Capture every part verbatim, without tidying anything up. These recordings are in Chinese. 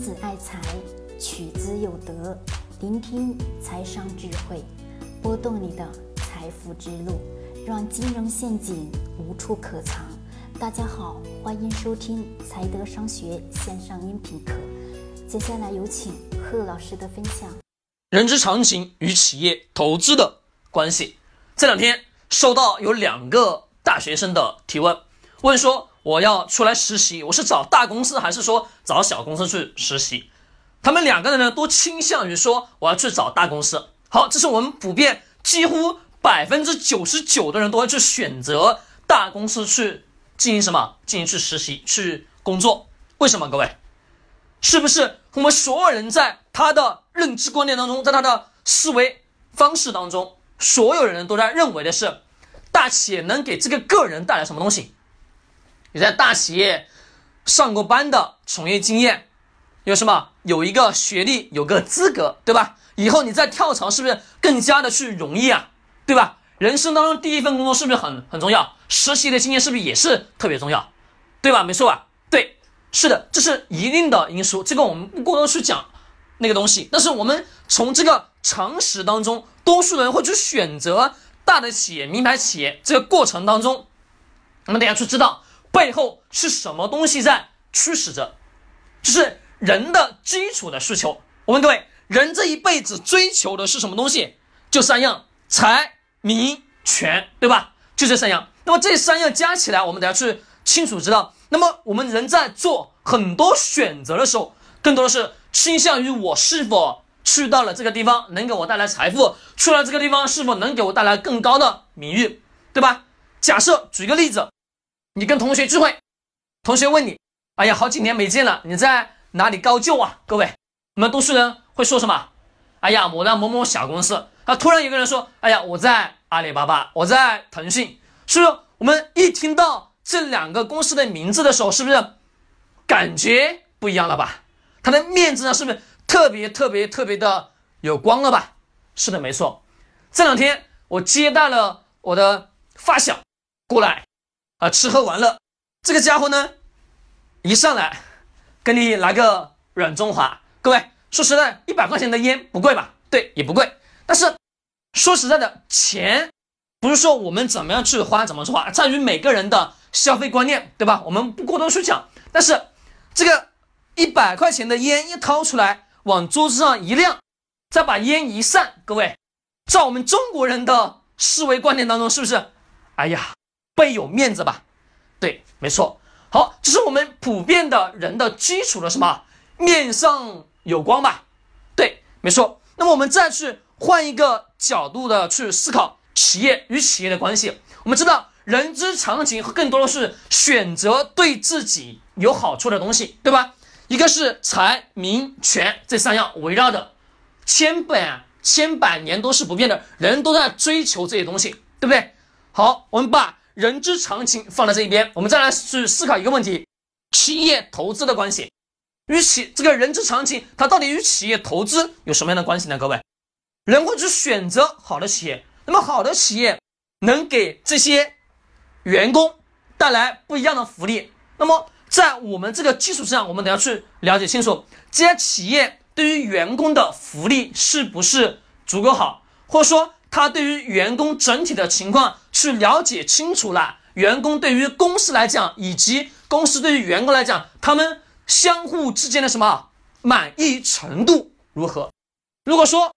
子爱财，取之有德，聆听财商智慧，拨动你的财富之路，让金融陷阱无处可藏。大家好，欢迎收听财德商学线上音频课。接下来有请贺老师的分享。人之常情与企业投资的关系。这两天收到有两个大学生的提问，问说我要出来实习，我是找大公司还是说找小公司去实习？他们两个人呢都倾向于说我要去找大公司。好，这是我们普遍几乎 百分之九十九 的人都会去选择大公司去进行什么？进行去实习去工作。为什么各位？是不是我们所有人在他的认知观念当中，在他的思维方式当中，所有人都在认为的是大企业能给这个个人带来什么东西？你在大企业上过班的从业经验，有什么？有一个学历，有个资格，对吧？以后你再跳槽是不是更加的去容易啊？对吧？人生当中第一份工作是不是很很重要？实习的经验是不是也是特别重要？对吧？没错吧？对，是的，这是一定的因素，这个我们不过多去讲那个东西。但是我们从这个常识当中，多数人会去选择大的企业、名牌企业，这个过程当中，我们等一下去知道背后是什么东西在驱使着，就是人的基础的需求。我问各位，人这一辈子追求的是什么东西？就三样：财、名、权，对吧？就这三样。那么这三样加起来，我们等下去清楚知道。那么我们人在做很多选择的时候，更多的是倾向于我是否去到了这个地方能给我带来财富，去到这个地方是否能给我带来更高的名誉，对吧？假设举个例子，你跟同学聚会，同学问你，哎呀，好几年没见了，你在哪里高就啊？各位，我们多数人会说什么？哎呀，我在某某小公司。啊，突然有个人说，哎呀，我在阿里巴巴，我在腾讯。所以说我们一听到这两个公司的名字的时候，是不是感觉不一样了吧？他的面子呢，是不是特别特别特别的有光了吧？是的，没错。这两天我接待了我的发小过来啊，吃喝玩乐，这个家伙呢，一上来跟你来个软中华。各位，说实在，一百块钱的烟不贵吧？对，也不贵。但是说实在的，钱不是说我们怎么样去花，怎么去花，在于每个人的消费观念，对吧？我们不过多去讲。但是这个一百块钱的烟一掏出来，往桌子上一亮，再把烟一散，各位，照我们中国人的思维观念当中，是不是？哎呀，倍有面子吧？对，没错。好，这是我们普遍的人的基础的什么？面上有光吧？对，没错。那么我们再去换一个角度的去思考企业与企业的关系。我们知道人之常情更多的是选择对自己有好处的东西，对吧？一个是财、名、权，这三样围绕的千百千百年都是不变的，人都在追求这些东西，对不对？好，我们把人之常情放在这一边，我们再来去思考一个问题，企业投资的关系与企这个人之常情，它到底与企业投资有什么样的关系呢？各位，人会去选择好的企业，那么好的企业能给这些员工带来不一样的福利。那么在我们这个基础上，我们等下去了解清楚这些企业对于员工的福利是不是足够好，或者说他对于员工整体的情况去了解清楚了，员工对于公司来讲，以及公司对于员工来讲，他们相互之间的什么满意程度如何？如果说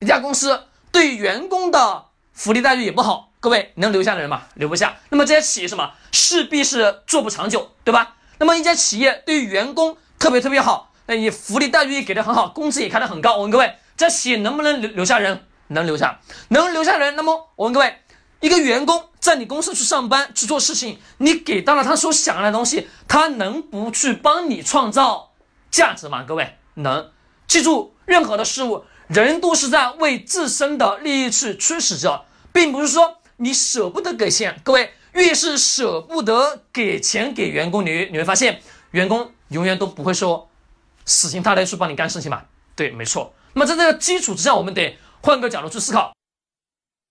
一家公司对员工的福利待遇也不好，各位，能留下的人吗？留不下。那么这些企业什么势必是做不长久，对吧？那么一家企业对于员工特别特别好，那你福利待遇也给的很好，工资也开得很高，我问各位，这企业能不能留下人？能留下，能留下人。那么我问各位，一个员工在你公司去上班去做事情，你给到了他所想要的东西，他能不去帮你创造价值吗？各位，能。记住，任何的事物，人都是在为自身的利益去驱使着，并不是说你舍不得给钱。各位，越是舍不得给钱给员工，你你会发现员工永远都不会说死心塌地去帮你干事情嘛。对，没错。那么在这个基础之上，我们得换个角度去思考，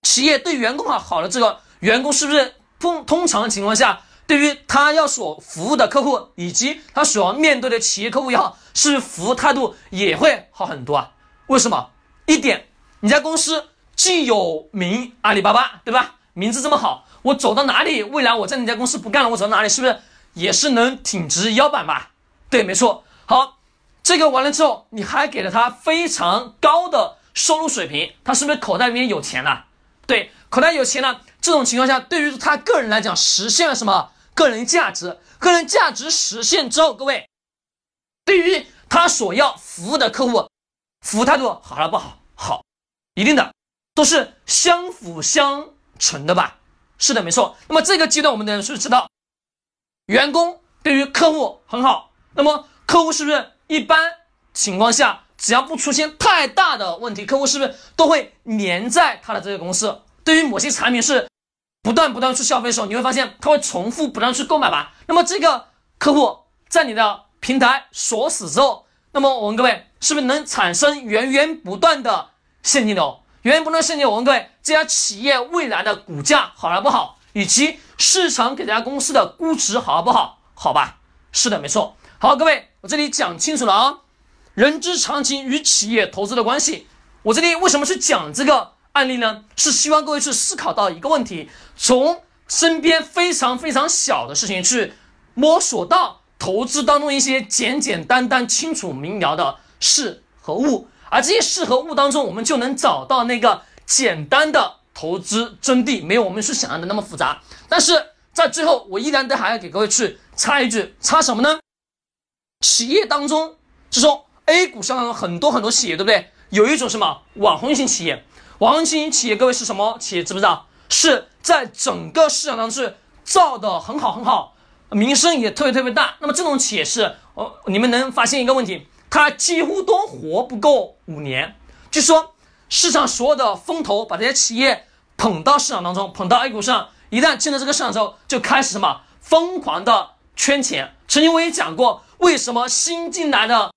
企业对员工好好的这个员工是不是通通常情况下对于他要所服务的客户以及他所要面对的企业客户也好，是服务态度也会好很多啊。为什么？一点，你在公司既有名阿里巴巴，对吧？名字这么好，我走到哪里，未来我在你家公司不干了，我走到哪里是不是也是能挺直腰板吧？对，没错。好，这个完了之后，你还给了他非常高的收入水平，他是不是口袋里面有钱了？对，口袋有钱了，这种情况下，对于他个人来讲，实现了什么？个人价值。个人价值实现之后，各位，对于他所要服务的客户，服务态度好还不好？好，一定的，都是相辅相成的吧？是的，没错。那么这个阶段，我们得是知道，员工对于客户很好，那么客户是不是一般情况下，只要不出现太大的问题，客户是不是都会黏在他的这个公司？对于某些产品是不断不断去消费的时候，你会发现他会重复不断去购买吧。那么这个客户在你的平台锁死之后，那么我们各位是不是能产生源源不断的现金流？源源不断的现金流，我们各位这家企业未来的股价好还不好，以及市场给这家公司的估值好还不好？好吧，是的，没错。好，各位，我这里讲清楚了啊，人之常情与企业投资的关系。我这里为什么去讲这个案例呢？是希望各位去思考到一个问题，从身边非常非常小的事情去摸索到投资当中一些简简单单清楚明了的是和物，而这些是和物当中，我们就能找到那个简单的投资真谛，没有我们去想象的那么复杂。但是在最后，我依然都还要给各位去插一句，插什么呢？企业当中，就是说 A 股上有很多很多企业，对不对？有一种什么网红型企业，网红型企业各位是什么企业知不知道？是在整个市场当中是造的很好很好，名声也特别特别大。那么这种企业是、哦、你们能发现一个问题，它几乎都活不够五年。据说市场所有的风投把这些企业捧到市场当中，捧到 A 股上，一旦进了这个市场之后，就开始什么疯狂的圈钱。曾经我也讲过，为什么新进来的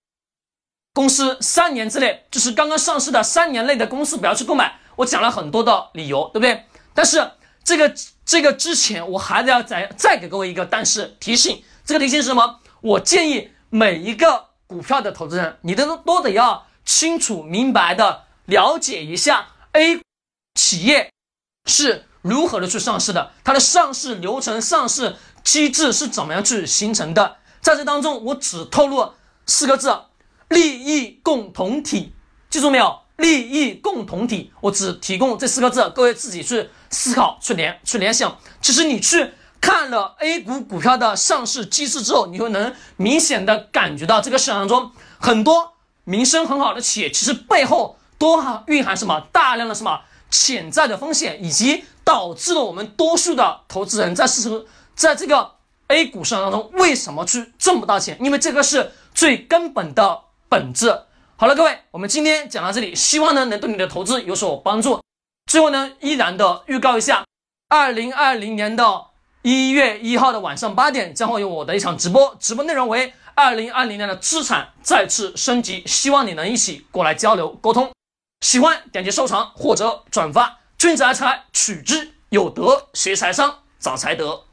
公司三年之内，就是刚刚上市的三年内的公司不要去购买，我讲了很多的理由，对不对？但是这个这个之前，我还得要再再给各位一个但是提醒，这个提醒是什么？我建议每一个股票的投资人，你都都得要清楚明白的了解一下 A 企业是如何的去上市的，它的上市流程、上市机制是怎么样去形成的。在这当中，我只透露四个字。利益共同体，记住没有？利益共同体，我只提供这四个字，各位自己去思考、去联、去联想。其实你去看了 A 股股票的上市机制之后，你就能明显的感觉到这个市场中很多名声很好的企业，其实背后都蕴含什么大量的什么潜在的风险，以及导致了我们多数的投资人在市在这个 A 股市场当中为什么去挣不到钱？因为这个是最根本的本质。好了，各位，我们今天讲到这里，希望呢能对你的投资有所帮助。最后呢，依然的预告一下，二零二零年的一月一号的晚上八点将会有我的一场直播，直播内容为二零二零年的资产再次升级，希望你能一起过来交流沟通。喜欢点击收藏或者转发。君子爱财，取之有德，学财商，长财德。